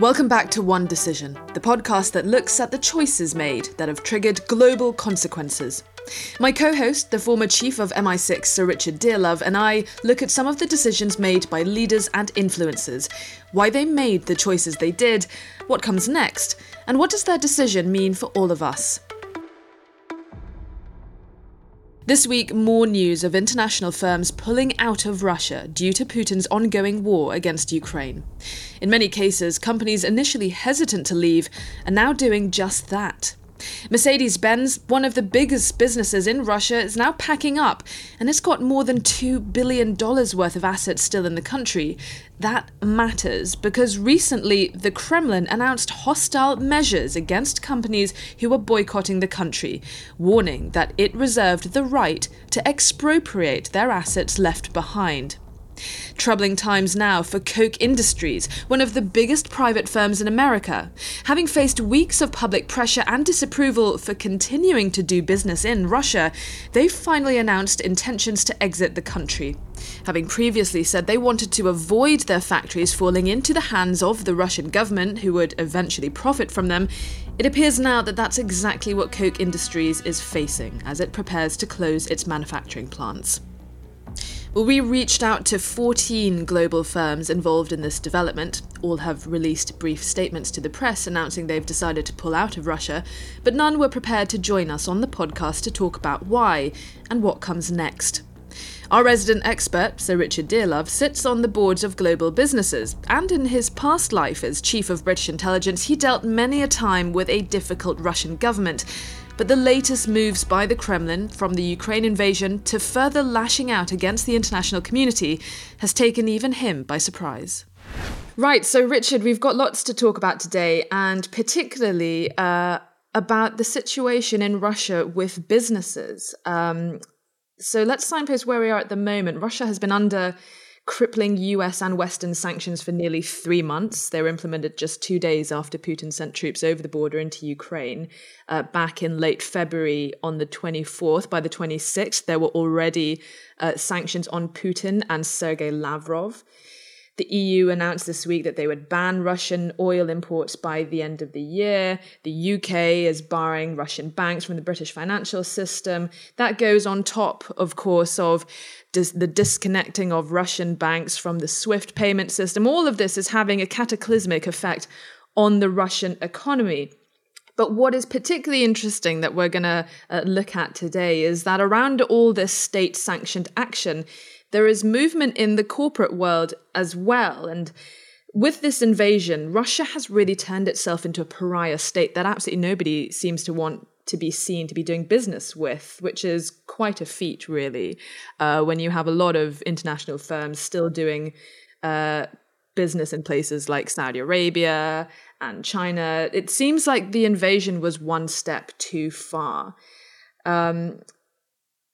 Welcome back to One Decision, the podcast that looks at the choices made that have triggered global consequences. My co-host, the former chief of MI6, Sir Richard Dearlove, and I look at some of the decisions made by leaders and influencers, why they made the choices they did, what comes next, and what does their decision mean for all of us. This week, more news of international firms pulling out of Russia due to Putin's ongoing war against Ukraine. In many cases, companies initially hesitant to leave are now doing just that. Mercedes-Benz, one of the biggest businesses in Russia, is now packing up, and it's got more than $2 billion worth of assets still in the country. That matters because recently the Kremlin announced hostile measures against companies who were boycotting the country, warning that it reserved the right to expropriate their assets left behind. Troubling times now for Koch Industries, one of the biggest private firms in America. Having faced weeks of public pressure and disapproval for continuing to do business in Russia, they've finally announced intentions to exit the country, having previously said they wanted to avoid their factories falling into the hands of the Russian government, who would eventually profit from them. It appears now that that's exactly what Koch Industries is facing as it prepares to close its manufacturing plants. Well, we reached out to 14 global firms involved in this development. All have released brief statements to the press announcing they've decided to pull out of Russia, but none were prepared to join us on the podcast to talk about why and what comes next. Our resident expert, Sir Richard Dearlove, sits on the boards of global businesses, and in his past life as Chief of British Intelligence, he dealt many a time with a difficult Russian government. But the latest moves by the Kremlin, from the Ukraine invasion to further lashing out against the international community, has taken even him by surprise. Right, so Richard, we've got lots to talk about today, and particularly about the situation in Russia with businesses. So let's signpost where we are at the moment. Russia has been under crippling US and Western sanctions for nearly 3 months. They were implemented just 2 days after Putin sent troops over the border into Ukraine. Back in late February, on the 24th, by the 26th, there were already sanctions on Putin and Sergei Lavrov. The EU announced this week that they would ban Russian oil imports by the end of the year. The UK is barring Russian banks from the British financial system. That goes on top, of course, of the disconnecting of Russian banks from the SWIFT payment system. All of this is having a cataclysmic effect on the Russian economy. But what is particularly interesting that we're going to look at today is that around all this state-sanctioned action, there is movement in the corporate world as well. And with this invasion, Russia has really turned itself into a pariah state that absolutely nobody seems to want to be seen to be doing business with, which is quite a feat, really, when you have a lot of international firms still doing business in places like Saudi Arabia and China. It seems like the invasion was one step too far.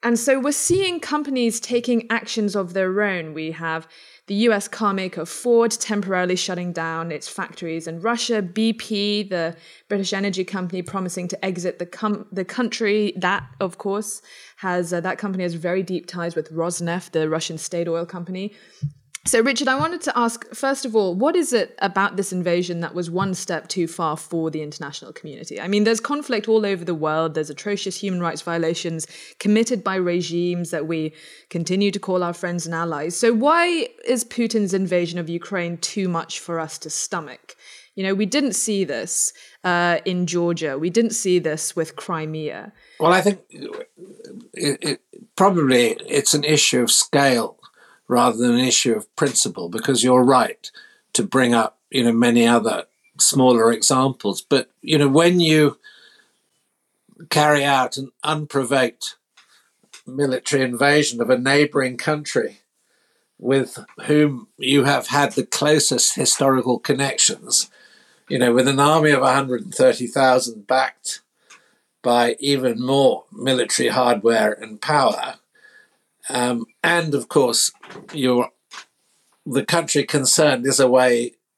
And so we're seeing companies taking actions of their own. We have the US carmaker Ford temporarily shutting down its factories in Russia, BP, the British energy company, promising to exit the country. That, of course, has that company has very deep ties with Rosneft, the Russian state oil company. So, Richard, I wanted to ask, first of all, what is it about this invasion that was one step too far for the international community? I mean, there's conflict all over the world. There's atrocious human rights violations committed by regimes that we continue to call our friends and allies. So why is Putin's invasion of Ukraine too much for us to stomach? You know, we didn't see this in Georgia. We didn't see this with Crimea. Well, I think it's an issue of scale rather than an issue of principle, because you're right to bring up, many other smaller examples. But, when you carry out an unprovoked military invasion of a neighbouring country with whom you have had the closest historical connections, with an army of 130,000 backed by even more military hardware and power, and of course, the country concerned is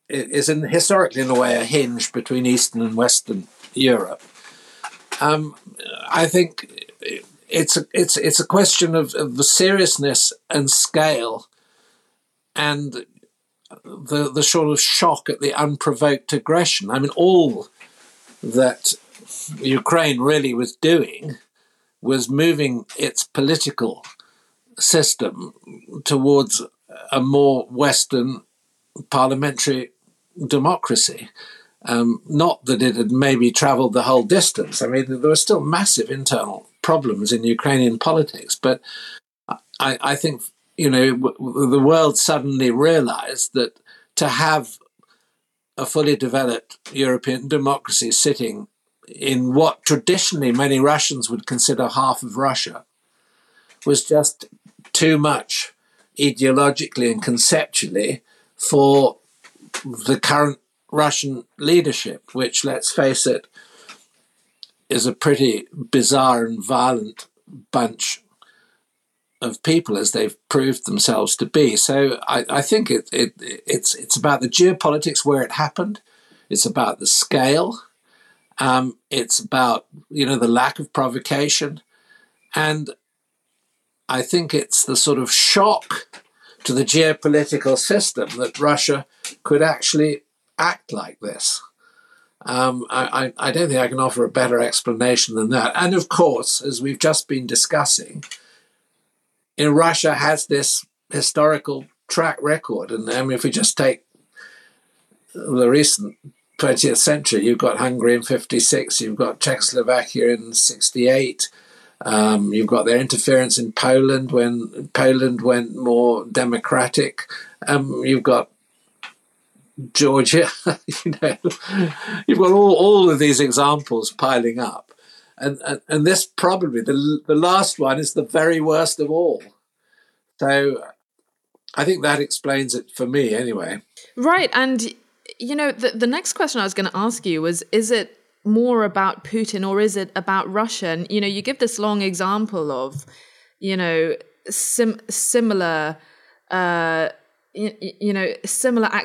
historically in a way a hinge between Eastern and Western Europe. I think it's a question of the seriousness and scale, and the sort of shock at the unprovoked aggression. I mean, all that Ukraine really was doing was moving its political system towards a more Western parliamentary democracy. Not that it had maybe travelled the whole distance. I mean, there were still massive internal problems in Ukrainian politics, but I think, you know, the world suddenly realised that to have a fully developed European democracy sitting in what traditionally many Russians would consider half of Russia was just too much ideologically and conceptually for the current Russian leadership, which, let's face it, is a pretty bizarre and violent bunch of people, as they've proved themselves to be. So I think it's about the geopolitics where it happened. It's about the scale. It's about, you know, the lack of provocation. And I think it's the sort of shock to the geopolitical system that Russia could actually act like this. I don't think I can offer a better explanation than that. And of course, as we've just been discussing, in Russia has this historical track record. And I mean, if we just take the recent 20th century, you've got Hungary in 56, you've got Czechoslovakia in 68, you've got their interference in Poland when Poland went more democratic, you've got Georgia, you know, you've got all of these examples piling up. And this probably, the last one is the very worst of all. So I think that explains it for me anyway. Right. And, you know, the next question I was going to ask you was, is it more about Putin or is it about Russia? And, you know, you give this long example of, you know, similar acts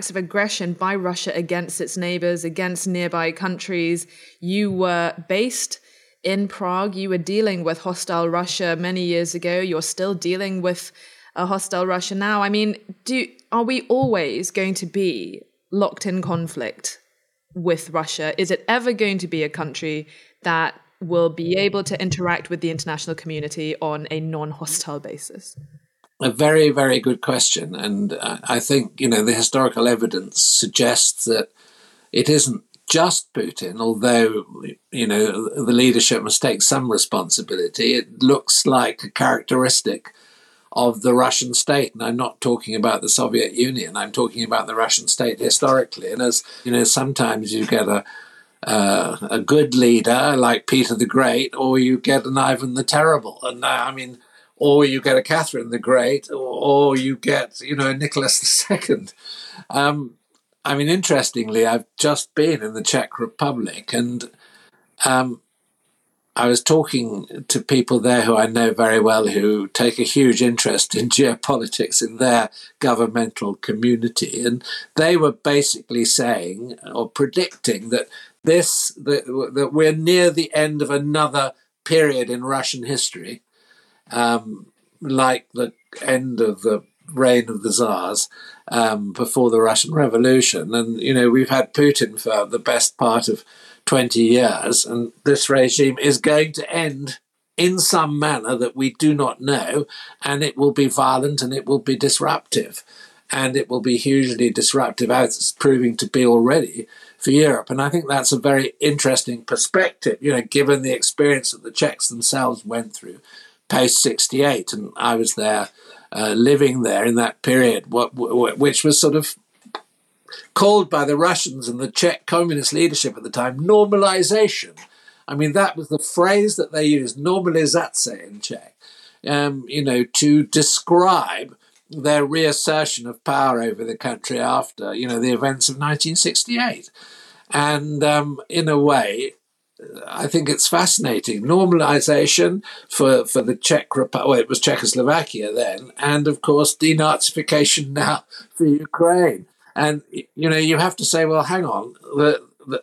of aggression by Russia against its neighbors, against nearby countries. You were based in Prague. You were dealing with hostile Russia many years ago. You're still dealing with a hostile Russia now. I mean, are we always going to be locked in conflict with Russia? Is it ever going to be a country that will be able to interact with the international community on a non-hostile basis? A very, very good question. And I think, you know, the historical evidence suggests that it isn't just Putin, although, you know, the leadership must take some responsibility. It looks like a characteristic of the Russian state. And I'm not talking about the Soviet Union. I'm talking about the Russian state historically. And as, you know, sometimes you get a good leader like Peter the Great, or you get an Ivan the Terrible. And I mean, or you get a Catherine the Great, or you get, you know, Nicholas the Second. I mean, interestingly, I've just been in the Czech Republic, and I was talking to people there who I know very well who take a huge interest in geopolitics in their governmental community. And they were basically saying or predicting that that we're near the end of another period in Russian history, like the end of the reign of the Tsars before the Russian Revolution. And, you know, we've had Putin for the best part of 20 years, and this regime is going to end in some manner that we do not know, and it will be violent and it will be disruptive. And it will be hugely disruptive, as it's proving to be already for Europe. And I think that's a very interesting perspective, you know, given the experience that the Czechs themselves went through post-68, and I was there, living there in that period, which was sort of called by the Russians and the Czech communist leadership at the time, normalization. I mean, that was the phrase that they used, normalizace in Czech, you know, to describe their reassertion of power over the country after, you know, the events of 1968. And in a way, I think it's fascinating. Normalization for the Czech Republic, well, it was Czechoslovakia then, and of course denazification now for Ukraine. And, you know, you have to say, well, hang on,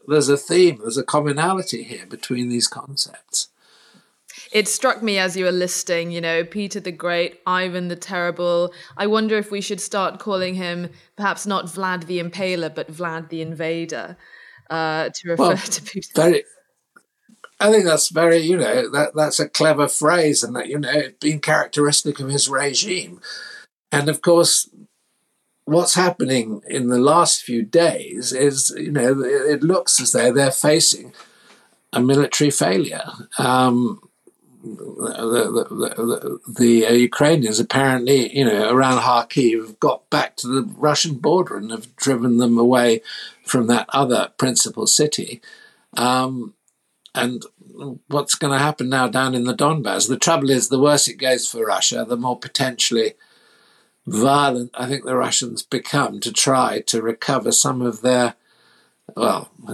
there's a theme, there's a commonality here between these concepts. It struck me as you were listing, you know, Peter the Great, Ivan the Terrible. I wonder if we should start calling him perhaps not Vlad the Impaler, but Vlad the Invader, to refer to Putin. I think that's very, you know, that's a clever phrase, and that, you know, it's been characteristic of his regime. And of course, what's happening in the last few days is, you know, it looks as though they're facing a military failure. The Ukrainians apparently, you know, around Kharkiv have got back to the Russian border and have driven them away from that other principal city. And what's going to happen now down in the Donbass? The trouble is, the worse it goes for Russia, the more potentially violent I think the Russians become to try to recover some of their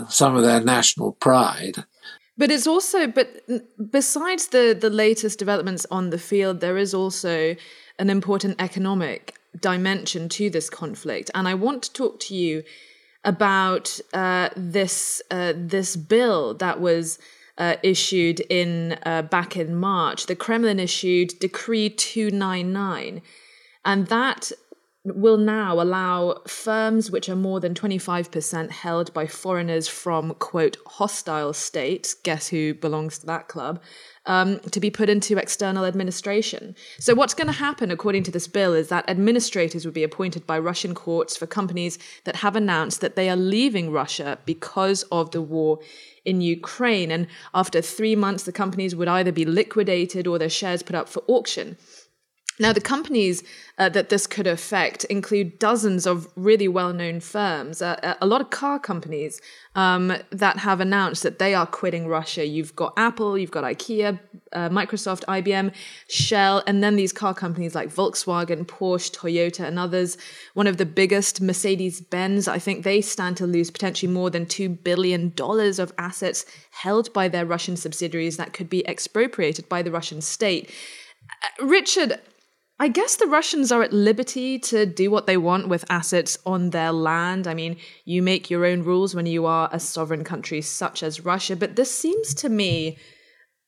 national pride. But it's also, besides the latest developments on the field, there is also an important economic dimension to this conflict. And I want to talk to you about this bill that was issued back in March. The Kremlin issued Decree 299, and that will now allow firms which are more than 25% held by foreigners from, quote, hostile states, guess who belongs to that club, to be put into external administration. So what's going to happen, according to this bill, is that administrators will be appointed by Russian courts for companies that have announced that they are leaving Russia because of the war in Ukraine. And after 3 months, the companies would either be liquidated or their shares put up for auction. Now, the companies that this could affect include dozens of really well-known firms, a lot of car companies that have announced that they are quitting Russia. You've got Apple, you've got IKEA, Microsoft, IBM, Shell, and then these car companies like Volkswagen, Porsche, Toyota, and others. One of the biggest, Mercedes-Benz, I think they stand to lose potentially more than $2 billion of assets held by their Russian subsidiaries that could be expropriated by the Russian state. Richard, I guess the Russians are at liberty to do what they want with assets on their land. I mean, you make your own rules when you are a sovereign country such as Russia, but this seems to me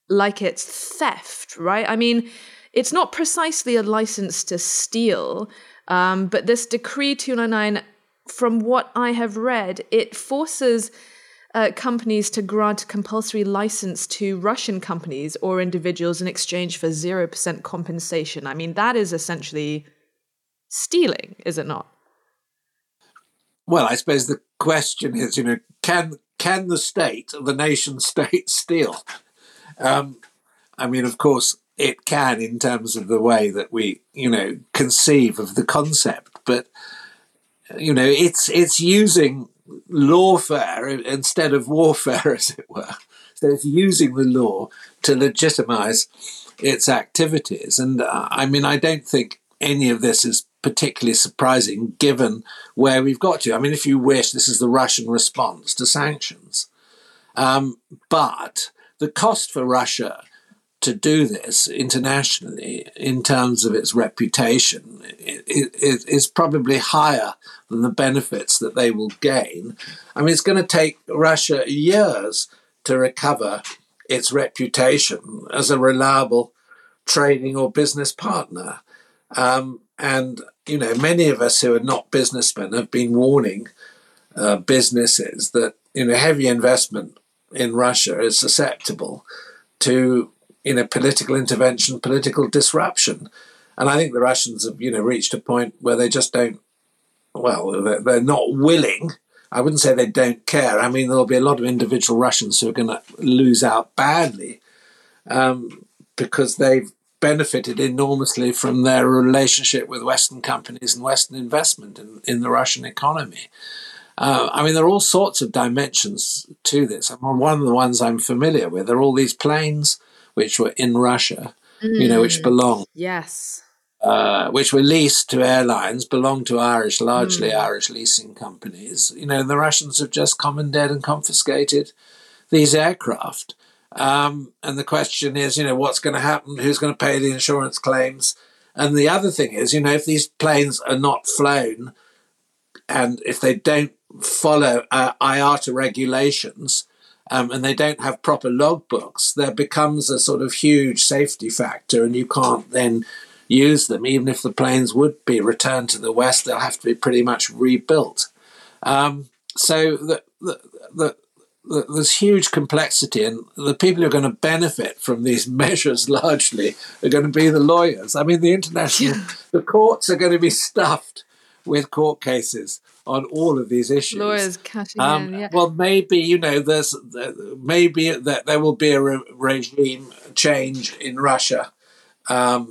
like it's theft, right? I mean, it's not precisely a license to steal, but this Decree 299, from what I have read, it forces companies to grant compulsory license to Russian companies or individuals in exchange for 0% compensation. I mean, that is essentially stealing, is it not? Well, I suppose the question is, you know, can the state, the nation state, steal? I mean, of course, it can in terms of the way that we, you know, conceive of the concept. But, you know, it's using lawfare instead of warfare, as it were. So it's using the law to legitimise its activities. And I mean, I don't think any of this is particularly surprising given where we've got to. I mean, if you wish, this is the Russian response to sanctions. But the cost for Russia to do this internationally in terms of its reputation is probably higher than the benefits that they will gain. I mean, it's going to take Russia years to recover its reputation as a reliable trading or business partner. And, you know, many of us who are not businessmen have been warning businesses that, you know, heavy investment in Russia is susceptible to, you know, political intervention, political disruption. And I think the Russians have, you know, reached a point where they just don't, they're not willing. I wouldn't say they don't care. I mean, there'll be a lot of individual Russians who are going to lose out badly because they've benefited enormously from their relationship with Western companies and Western investment in the Russian economy. I mean, there are all sorts of dimensions to this. I mean, one of the ones I'm familiar with are all these planes which were in Russia, you know, which belonged, which were leased to airlines, belonged to largely Irish leasing companies. You know, the Russians have just commandeered and confiscated these aircraft. And the question is, you know, what's going to happen? Who's going to pay the insurance claims? And the other thing is, you know, if these planes are not flown and if they don't follow IATA regulations, and they don't have proper logbooks, there becomes a sort of huge safety factor, and you can't then use them. Even if the planes would be returned to the West, they'll have to be pretty much rebuilt. So there's huge complexity, and the people who are going to benefit from these measures largely are going to be the lawyers. I mean, the international, the courts are going to be stuffed with court cases on all of these issues. Lawyers cashing in, yeah. Well, maybe, you know, maybe that there will be a regime change in Russia. I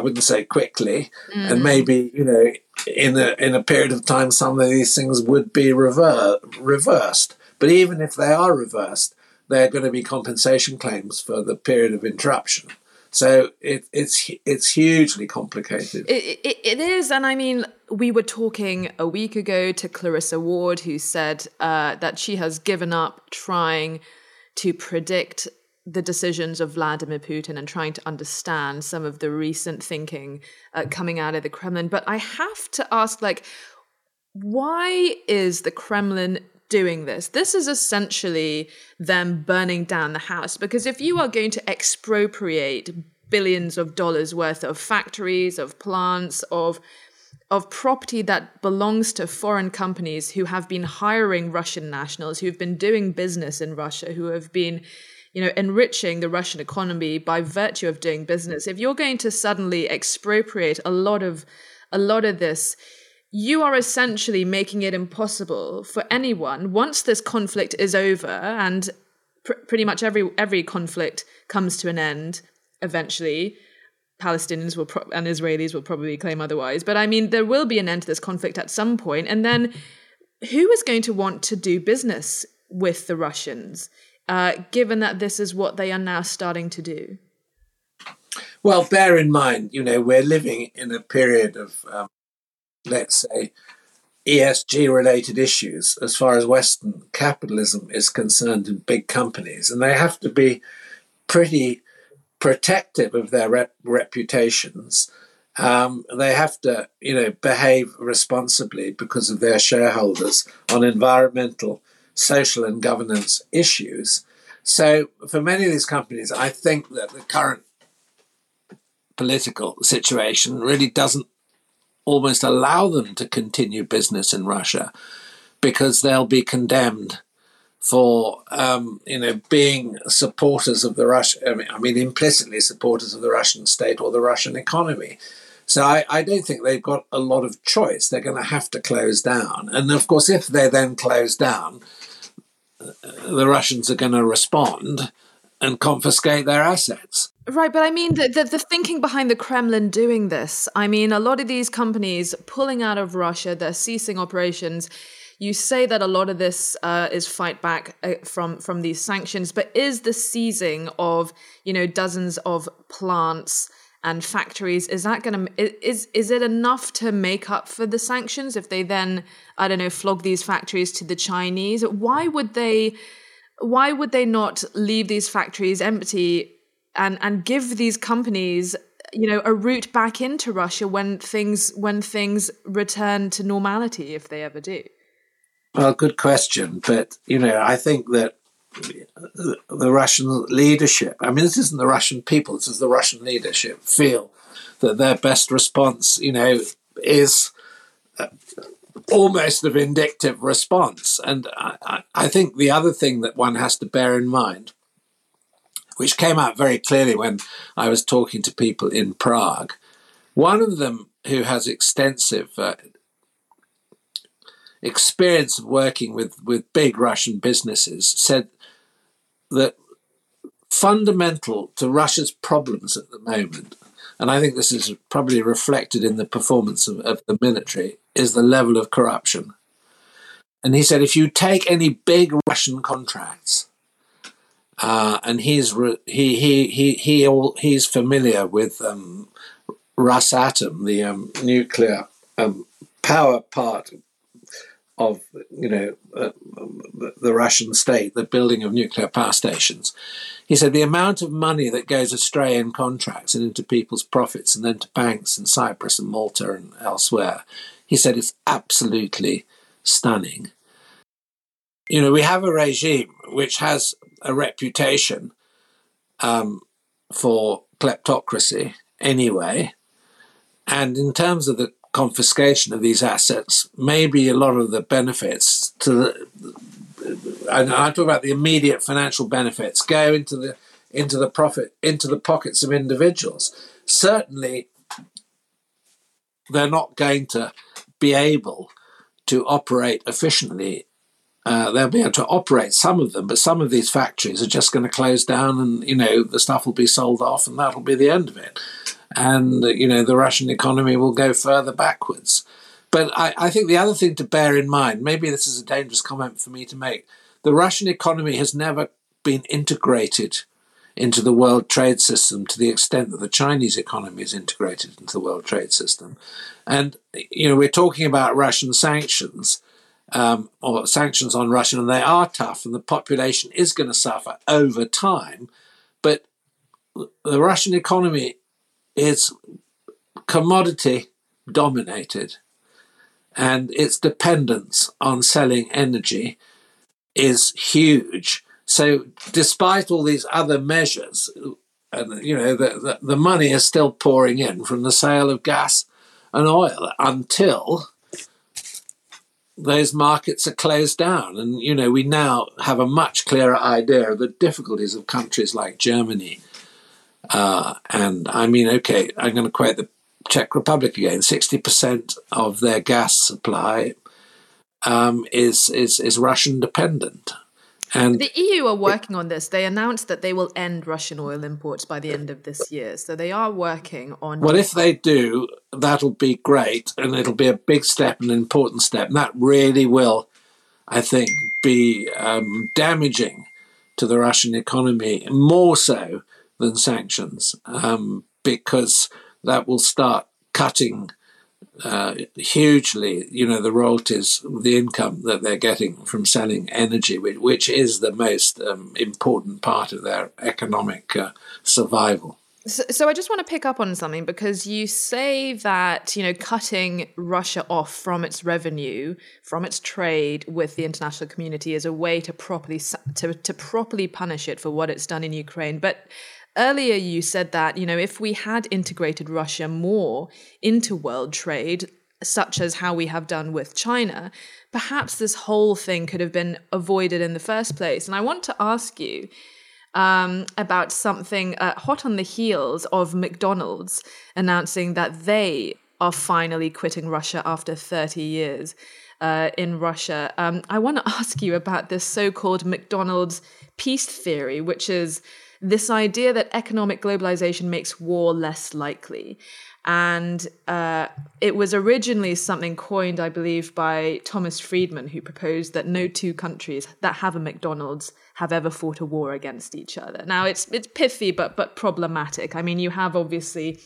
wouldn't say quickly, and maybe, you know, in a period of time, some of these things would be reversed. But even if they are reversed, they're going to be compensation claims for the period of interruption. So it's hugely complicated. It is, and I mean, we were talking a week ago to Clarissa Ward, who said that she has given up trying to predict the decisions of Vladimir Putin and trying to understand some of the recent thinking coming out of the Kremlin. But I have to ask, like, why is the Kremlin doing this? This is essentially them burning down the house, because if you are going to expropriate billions of dollars worth of factories, of plants, of property that belongs to foreign companies who have been hiring Russian nationals, who've been doing business in Russia, who have been, you know, enriching the Russian economy by virtue of doing business, if you're going to suddenly expropriate a lot of this, you are essentially making it impossible for anyone, once this conflict is over, and pretty much every conflict comes to an end eventually. Palestinians will and Israelis will probably claim otherwise, but I mean, there will be an end to this conflict at some point, and then who is going to want to do business with the Russians? Given that this is what they are now starting to do? Well, bear in mind, you know, we're living in a period of, let's say, ESG-related issues as far as Western capitalism is concerned in big companies. And they have to be pretty protective of their reputations. They have to, you know, behave responsibly because of their shareholders on environmental, social and governance issues. So for many of these companies, I think that the current political situation really doesn't almost allow them to continue business in Russia, because they'll be condemned for, you know, being supporters of the implicitly supporters of the Russian state or the Russian economy. So I don't think they've got a lot of choice. They're going to have to close down. And of course, if they then close down, the Russians are going to respond and confiscate their assets. Right, but I mean, the thinking behind the Kremlin doing this, I mean, a lot of these companies pulling out of Russia, they're ceasing operations. You say that a lot of this is fight back from these sanctions, but is the seizing of, you know, dozens of plants and factories, is that going to, is it enough to make up for the sanctions if they then, I don't know, flog these factories to the Chinese? Why would they not leave these factories empty and give these companies, you know, a route back into Russia when things return to normality, if they ever do? Well, good question, but you know, I think that the Russian leadership, I mean, this isn't the Russian people, this is the Russian leadership, feel that their best response, you know, is almost a vindictive response. And I think the other thing that one has to bear in mind, which came out very clearly when I was talking to people in Prague, one of them who has extensive experience of working with big Russian businesses said that fundamental to Russia's problems at the moment, and I think this is probably reflected in the performance of the military, is the level of corruption. And he said, if you take any big Russian contracts, and he's familiar with Rosatom, the nuclear power part of, you know, the Russian state, the building of nuclear power stations. He said the amount of money that goes astray in contracts and into people's profits and then to banks in Cyprus and Malta and elsewhere, he said it's absolutely stunning. You know, we have a regime which has a reputation for kleptocracy anyway. And in terms of the confiscation of these assets, maybe a lot of the benefits to the, and I talk about the immediate financial benefits, go into the pockets of individuals. Certainly, they're not going to be able to operate efficiently. They'll be able to operate some of them, but some of these factories are just going to close down, and you know the stuff will be sold off, and that'll be the end of it. And you know the Russian economy will go further backwards. But I think the other thing to bear in mind, maybe this is a dangerous comment for me to make, the Russian economy has never been integrated into the world trade system to the extent that the Chinese economy is integrated into the world trade system. And, you know, we're talking about Russian sanctions or sanctions on Russia, and they are tough and the population is going to suffer over time. But the Russian economy is commodity dominated, and its dependence on selling energy is huge. So despite all these other measures, you know, the money is still pouring in from the sale of gas and oil until those markets are closed down. And, you know, we now have a much clearer idea of the difficulties of countries like Germany. And I mean, okay, I'm going to quote the Czech Republic again, 60% of their gas supply is Russian dependent. And the EU are working on this. They announced that they will end Russian oil imports by the end of this year. So they are working on... Well, if they do, that'll be great. And it'll be a big step, an important step. And that really will, I think, be damaging to the Russian economy, more so than sanctions, because that will start cutting hugely, you know, the royalties, the income that they're getting from selling energy, which is the most important part of their economic survival. So I just want to pick up on something, because you say that, you know, cutting Russia off from its revenue, from its trade with the international community is a way to properly punish it for what it's done in Ukraine. But earlier you said that, you know, if we had integrated Russia more into world trade, such as how we have done with China, perhaps this whole thing could have been avoided in the first place. And I want to ask you about something hot on the heels of McDonald's announcing that they are finally quitting Russia after 30 years in Russia. I want to ask you about this so-called McDonald's peace theory, which is this idea that economic globalization makes war less likely. And it was originally something coined, I believe, by Thomas Friedman, who proposed that no two countries that have a McDonald's have ever fought a war against each other. Now, it's pithy, but problematic. I mean, you have obviously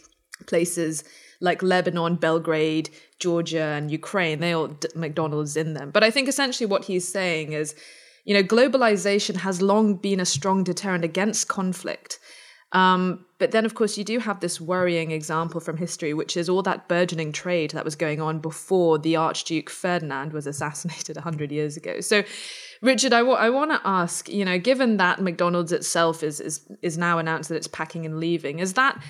places like Lebanon, Belgrade, Georgia, and Ukraine. They all have McDonald's in them. But I think essentially what he's saying is, you know, globalization has long been a strong deterrent against conflict. But then, of course, you do have this worrying example from history, which is all that burgeoning trade that was going on before the Archduke Ferdinand was assassinated 100 years ago. So, Richard, I want to ask, you know, given that McDonald's itself is now announced that it's packing and leaving, is that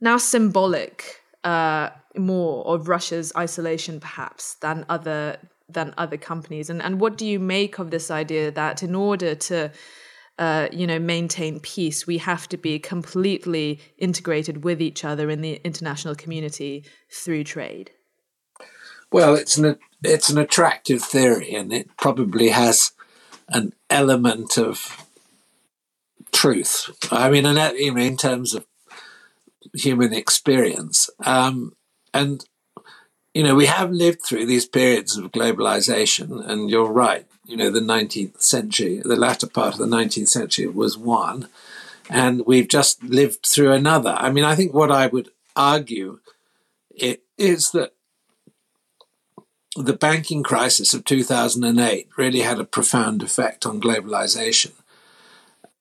now symbolic more of Russia's isolation, perhaps, than other companies? And what do you make of this idea that in order to you know, maintain peace, we have to be completely integrated with each other in the international community through trade? Well, it's an attractive theory, and it probably has an element of truth. I mean, in terms of human experience, and you know, we have lived through these periods of globalization, and you're right. You know, the 19th century, the latter part of the 19th century was one, and we've just lived through another. I mean, I think what I would argue it is that the banking crisis of 2008 really had a profound effect on globalization,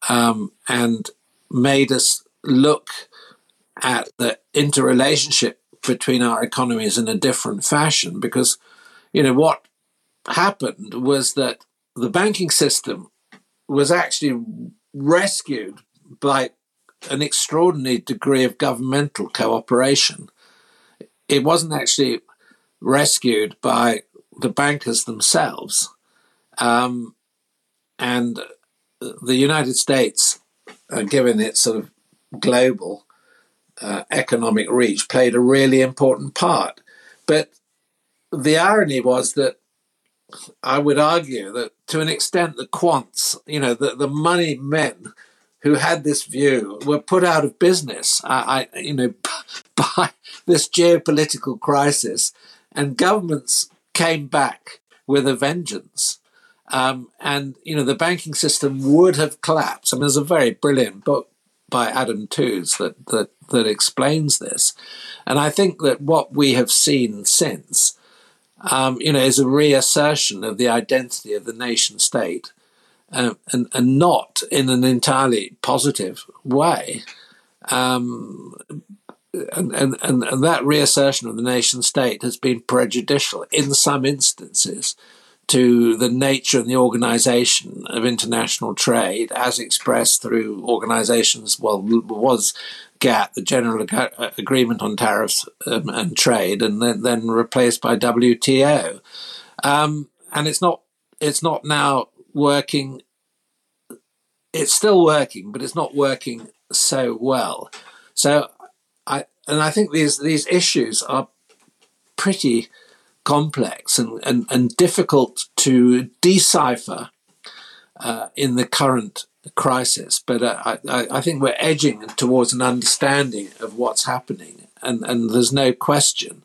and made us look at the interrelationship between our economies in a different fashion, because, you know, what happened was that the banking system was actually rescued by an extraordinary degree of governmental cooperation. It wasn't actually rescued by the bankers themselves. And the United States, given its sort of global economic reach, played a really important part. But the irony was that I would argue that to an extent the quants, the money men who had this view were put out of business, by this geopolitical crisis, and governments came back with a vengeance. And the banking system would have collapsed. I mean, there's a very brilliant book by Adam Tooze that explains this. And I think that what we have seen since, is a reassertion of the identity of the nation state, and not in an entirely positive way. And that reassertion of the nation state has been prejudicial in some instances to the nature and the organisation of international trade, as expressed through organisations. Well, was GATT, the General Agreement on Tariffs and Trade, and then replaced by WTO, and it's not now working. It's still working, but it's not working so well. So, I think these issues are pretty complex and difficult to decipher in the current crisis. But I think we're edging towards an understanding of what's happening. And there's no question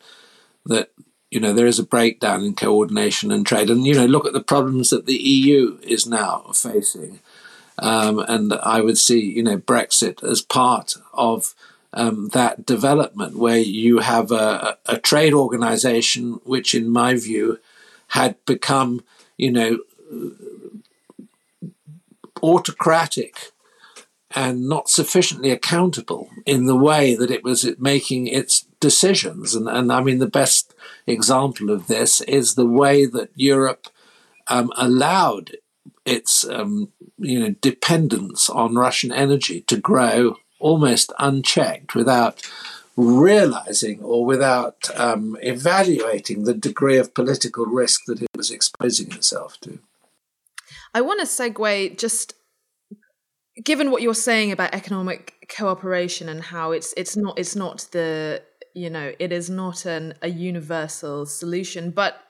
that, there is a breakdown in coordination and trade. And, look at the problems that the EU is now facing. And I would see, Brexit as part of that development, where you have a trade organisation which, in my view, had become, autocratic and not sufficiently accountable in the way that it was making its decisions. And I mean, the best example of this is the way that Europe allowed its, dependence on Russian energy to grow almost unchecked, without realising or without evaluating the degree of political risk that it was exposing itself to. I want to segue, just given what you're saying about economic cooperation and how it is not a universal solution, but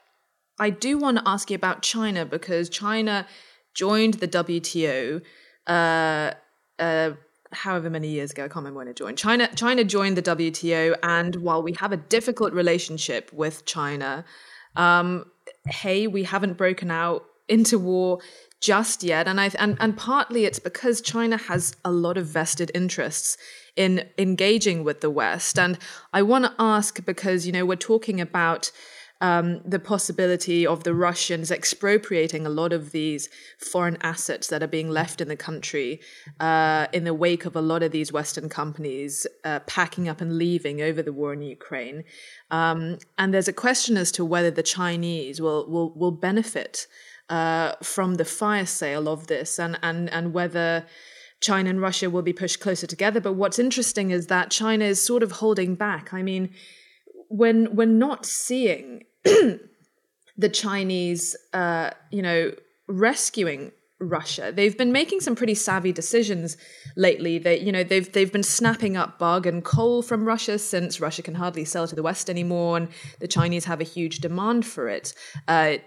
I do want to ask you about China, because China joined the WTO however many years ago. I can't remember when it joined. China joined the WTO, and while we have a difficult relationship with China, we haven't broken out into war just yet. And partly it's because China has a lot of vested interests in engaging with the West. And I want to ask, because, we're talking about the possibility of the Russians expropriating a lot of these foreign assets that are being left in the country in the wake of a lot of these Western companies packing up and leaving over the war in Ukraine. And there's a question as to whether the Chinese will benefit from the fire sale of this, and whether China and Russia will be pushed closer together. But what's interesting is that China is sort of holding back. I mean, when we're not seeing the Chinese, rescuing Russia. They've been making some pretty savvy decisions lately. They've been snapping up bargain coal from Russia, since Russia can hardly sell to the West anymore, and the Chinese have a huge demand for it. I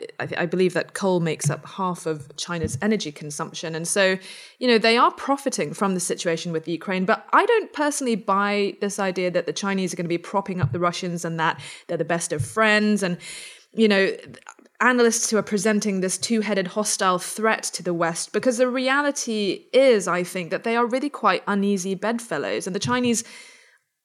believe that coal makes up half of China's energy consumption, and so they are profiting from the situation with Ukraine. But I don't personally buy this idea that the Chinese are going to be propping up the Russians and that they're the best of friends. And analysts who are presenting this two-headed hostile threat to the West, because the reality is, I think, that they are really quite uneasy bedfellows. And the Chinese,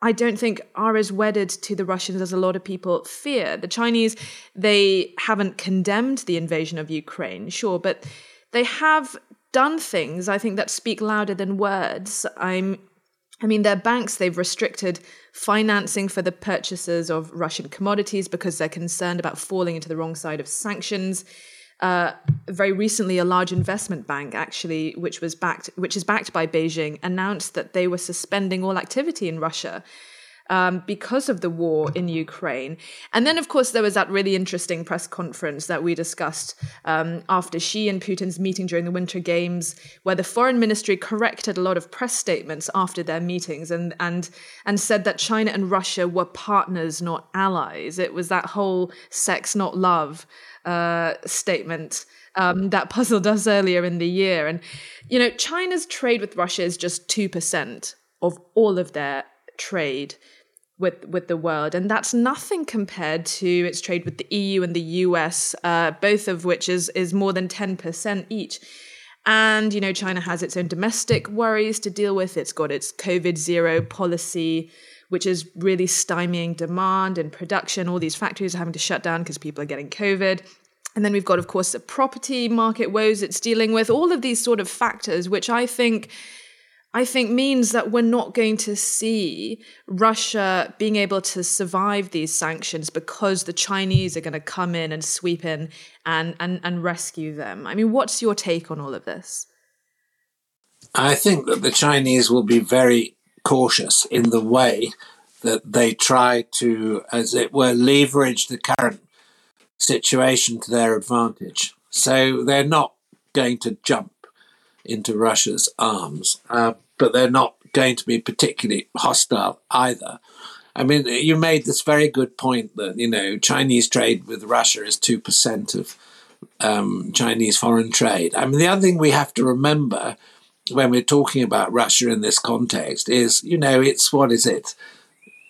I don't think, are as wedded to the Russians as a lot of people fear. The Chinese, they haven't condemned the invasion of Ukraine, sure, but they have done things, I think, that speak louder than words. Their banks, they've restricted financing for the purchases of Russian commodities because they're concerned about falling into the wrong side of sanctions. very recently, a large investment bank, actually, which is backed by Beijing, announced that they were suspending all activity in Russia because of the war in Ukraine. And then, of course, there was that really interesting press conference that we discussed after Xi and Putin's meeting during the Winter Games, where the foreign ministry corrected a lot of press statements after their meetings and said that China and Russia were partners, not allies. It was that whole sex, not love statement that puzzled us earlier in the year. And, you know, China's trade with Russia is just 2% of all of their trade with the world, and that's nothing compared to its trade with the EU and the US, both of which is more than 10% each. And, you know, China has its own domestic worries to deal with. It's got its COVID zero policy, which is really stymieing demand and production. All these factories are having to shut down because people are getting COVID. And then we've got, of course, the property market woes it's dealing with, all of these sort of factors, which I think means that we're not going to see Russia being able to survive these sanctions because the Chinese are going to come in and sweep in and rescue them. I mean, what's your take on all of this? I think that the Chinese will be very cautious in the way that they try to, as it were, leverage the current situation to their advantage. So they're not going to jump into Russia's arms, but they're not going to be particularly hostile either. I mean, you made this very good point that, you know, Chinese trade with Russia is 2% of Chinese foreign trade. I mean, the other thing we have to remember when we're talking about Russia in this context is, you know, it's, what is it,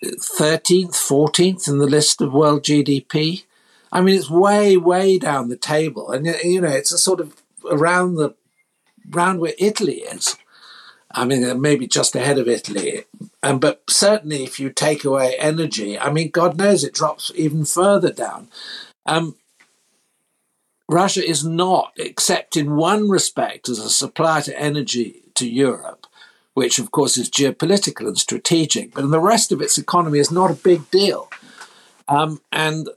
13th, 14th in the list of world GDP? I mean, it's way, way down the table. And, you know, it's a sort of around where Italy is. I mean, maybe just ahead of Italy. But certainly if you take away energy, I mean, God knows it drops even further down. Russia is not, except in one respect, as a supplier to energy to Europe, which of course is geopolitical and strategic, but in the rest of its economy is not a big deal. And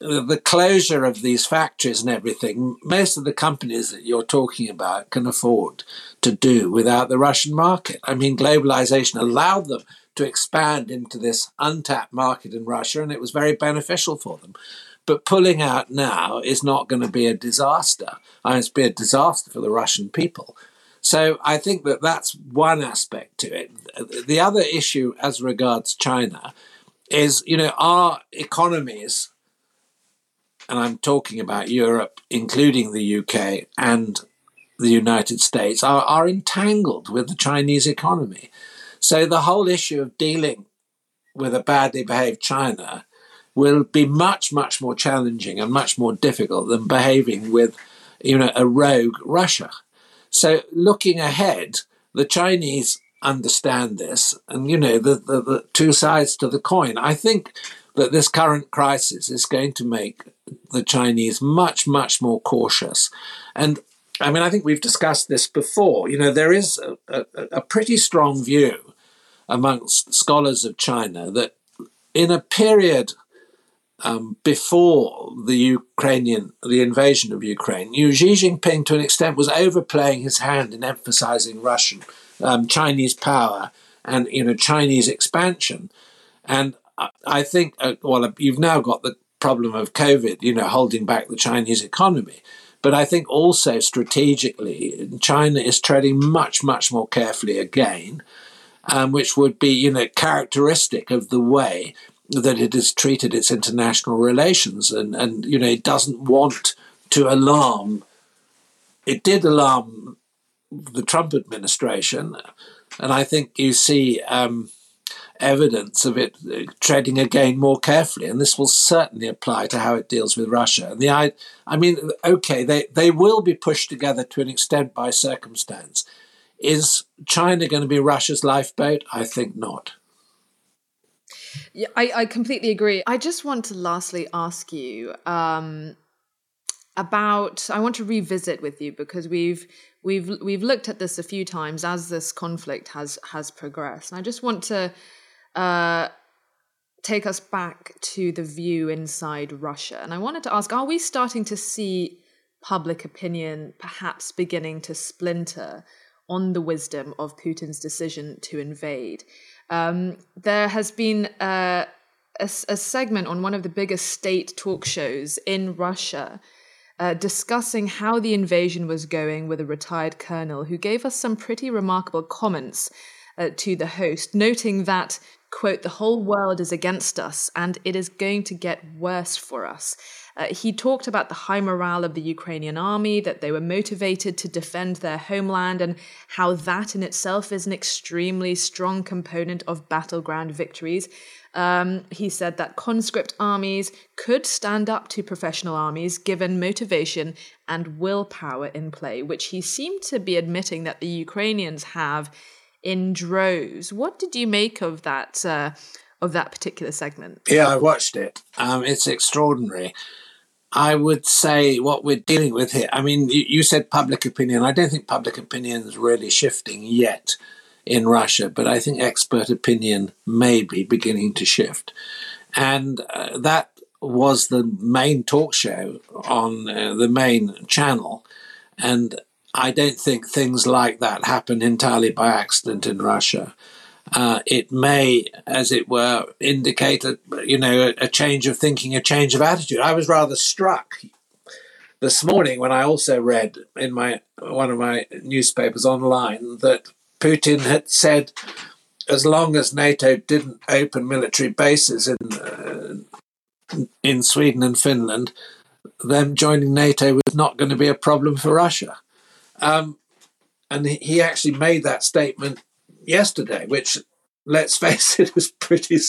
the closure of these factories and everything, most of the companies that you're talking about can afford to do without the Russian market. I mean, globalization allowed them to expand into this untapped market in Russia, and it was very beneficial for them. But pulling out now is not going to be a disaster. It's be a disaster for the Russian people. So I think that that's one aspect to it. The other issue as regards China is, you know, our economies, and I'm talking about Europe, including the UK and the United States, are entangled with the Chinese economy. So the whole issue of dealing with a badly behaved China will be much, much more challenging and much more difficult than behaving with, you know, a rogue Russia. So looking ahead, the Chinese understand this, and, you know, the two sides to the coin. I think that this current crisis is going to make the Chinese much, much more cautious. And, I mean, I think we've discussed this before. You know, there is a pretty strong view amongst scholars of China that in a period before the invasion of Ukraine, Xi Jinping, to an extent, was overplaying his hand in emphasizing Chinese power and, you know, Chinese expansion. And I think, well, you've now got the problem of COVID, you know, holding back the Chinese economy. But I think also strategically, China is treading much, much more carefully again, which would be, you know, characteristic of the way that it has treated its international relations. And you know, it doesn't want to alarm. It did alarm the Trump administration. And I think you see evidence of it treading again more carefully, and this will certainly apply to how it deals with Russia. And they will be pushed together to an extent by circumstance. Is China going to be Russia's lifeboat? I think not. Yeah, I completely agree. I just want to lastly ask you I want to revisit with you, because we've looked at this a few times as this conflict has progressed, and I just want to take us back to the view inside Russia. And I wanted to ask, are we starting to see public opinion perhaps beginning to splinter on the wisdom of Putin's decision to invade. There has been a segment on one of the biggest state talk shows in Russia discussing how the invasion was going with a retired colonel who gave us some pretty remarkable comments to the host, noting that, quote, the whole world is against us and it is going to get worse for us. He talked about the high morale of the Ukrainian army, that they were motivated to defend their homeland, and how that in itself is an extremely strong component of battleground victories. He said that conscript armies could stand up to professional armies given motivation and willpower in play, which he seemed to be admitting that the Ukrainians have in droves. What did you make of that particular segment? Yeah, I watched it. It's extraordinary. I would say what we're dealing with here, I mean, you said public opinion. I don't think public opinion is really shifting yet in Russia, but I think expert opinion may be beginning to shift. And that was the main talk show on the main channel. And I don't think things like that happen entirely by accident in Russia. It may, as it were, indicate a change of thinking, a change of attitude. I was rather struck this morning when I also read in one of my newspapers online that Putin had said, as long as NATO didn't open military bases in Sweden and Finland, them joining NATO was not going to be a problem for Russia. And he actually made that statement yesterday, which, let's face it, was pretty...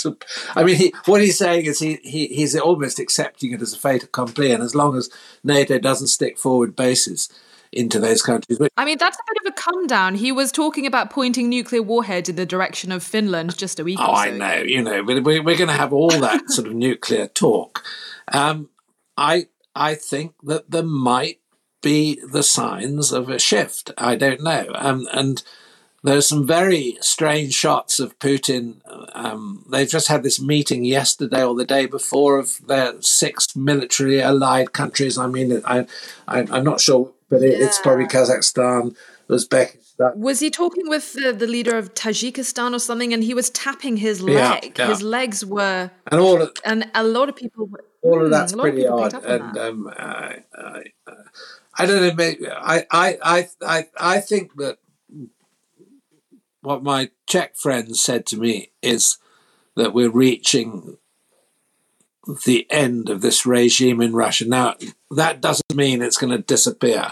what he's saying is he's almost accepting it as a fait accompli, and as long as NATO doesn't stick forward bases into those countries. I mean, that's a bit of a come down. He was talking about pointing nuclear warheads in the direction of Finland just a week ago. Oh, I know, but we're going to have all that sort of nuclear talk. I think that there might be the signs of a shift. I don't know. And there are some very strange shots of Putin. They've just had this meeting yesterday or the day before of their 6 military allied countries. I mean, I'm not sure, but it's probably Kazakhstan, Uzbekistan. Was he talking with the leader of Tajikistan or something? And he was tapping his leg. Yeah. His legs were... And a lot of people... All of that's pretty odd. And I don't know, maybe, I think that what my Czech friend said to me is that we're reaching the end of this regime in Russia. Now, that doesn't mean it's going to disappear.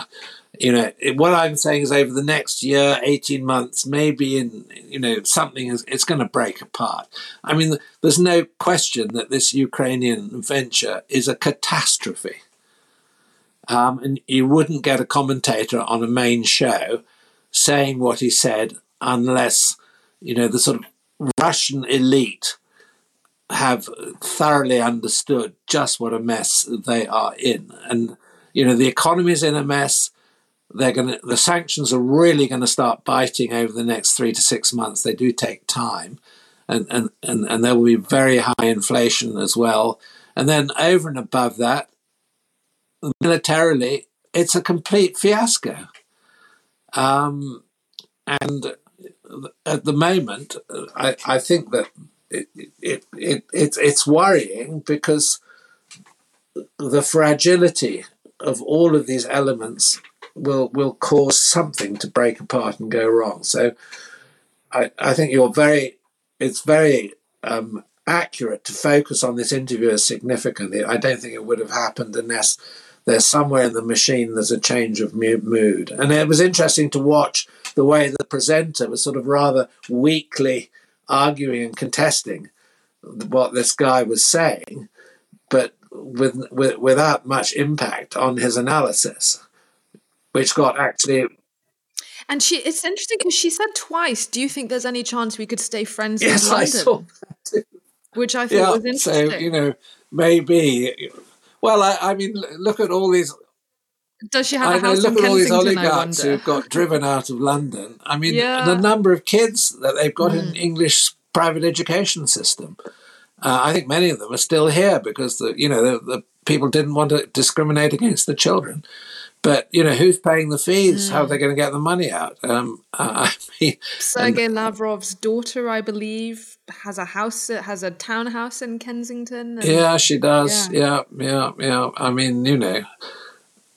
What I'm saying is over the next year, 18 months, maybe it's going to break apart. I mean, there's no question that this Ukrainian venture is a catastrophe. And you wouldn't get a commentator on a main show saying what he said unless, the sort of Russian elite have thoroughly understood just what a mess they are in. And, the economy's in a mess. The sanctions are really going to start biting over the next 3 to 6 months. They do take time. And there will be very high inflation as well. And then over and above that, militarily, it's a complete fiasco. And at the moment, I think that it's worrying because the fragility of all of these elements will cause something to break apart and go wrong. So I think it's very accurate to focus on this interview as significantly. I don't think it would have happened unless there's somewhere in the machine there's a change of mood. And it was interesting to watch the way the presenter was sort of rather weakly arguing and contesting what this guy was saying, but without much impact on his analysis, which got actually... And it's interesting because she said twice, do you think there's any chance we could stay friends with London? Yes, I saw that. Which I thought was interesting. So, maybe... Well, I mean, look at all these... Does she have a house in Kensington, I wonder? Look at all these oligarchs who've got driven out of London. I mean, the number of kids that they've got in English private education system. I think many of them are still here because the people didn't want to discriminate against the children. But, you know, who's paying the fees? How are they going to get the money out? I mean, Sergei Lavrov's daughter, I believe, has a townhouse in Kensington. And, yeah, she does. Yeah. I mean, you know.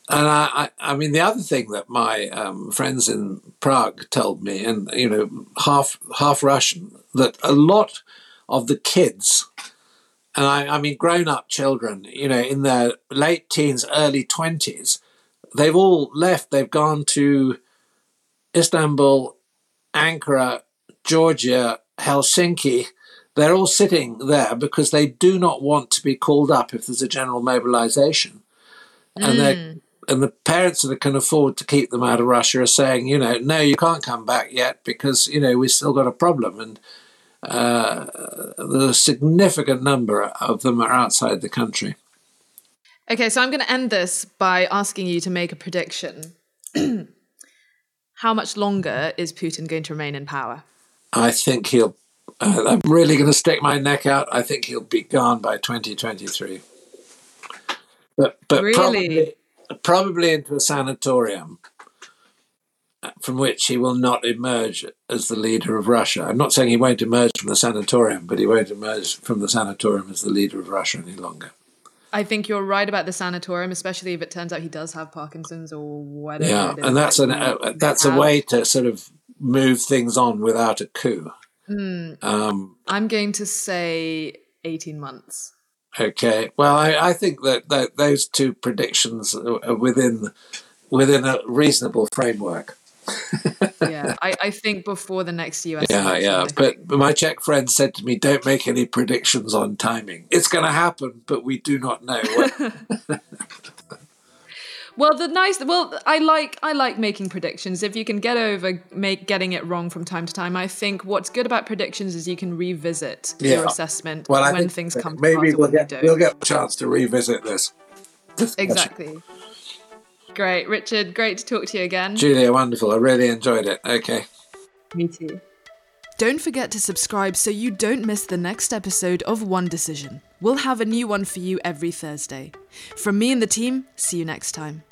And I mean, the other thing that my friends in Prague told me, and, you know, half Russian, that a lot of the kids, and I mean, grown-up children, you know, in their late teens, early 20s, they've all left. They've gone to Istanbul, Ankara, Georgia, Helsinki. They're all sitting there because they do not want to be called up if there's a general mobilization. And the parents that can afford to keep them out of Russia are saying, you know, no, you can't come back yet because, you know, we've still got a problem. And the significant number of them are outside the country. Okay, so I'm going to end this by asking you to make a prediction. How much longer is Putin going to remain in power? I think he'll... I'm really going to stick my neck out. I think he'll be gone by 2023. But really? Probably into a sanatorium from which he will not emerge as the leader of Russia. I'm not saying he won't emerge from the sanatorium, but he won't emerge from the sanatorium as the leader of Russia any longer. I think you're right about the sanatorium, especially if it turns out he does have Parkinson's or whatever. Yeah, and that's a way to sort of move things on without a coup. I'm going to say 18 months. Okay. Well, I think that those two predictions are within a reasonable framework. Yeah, I think before the next US election. Yeah. But my Czech friend said to me, don't make any predictions on timing. It's going to happen, but we do not know when. I like making predictions. If you can get over getting it wrong from time to time, I think what's good about predictions is you can revisit your assessment when things come to pass. Maybe we'll get the chance to revisit this. Exactly. Great. Richard, great to talk to you again. Julia, wonderful. I really enjoyed it. Okay. Me too. Don't forget to subscribe so you don't miss the next episode of One Decision. We'll have a new one for you every Thursday. From me and the team, see you next time.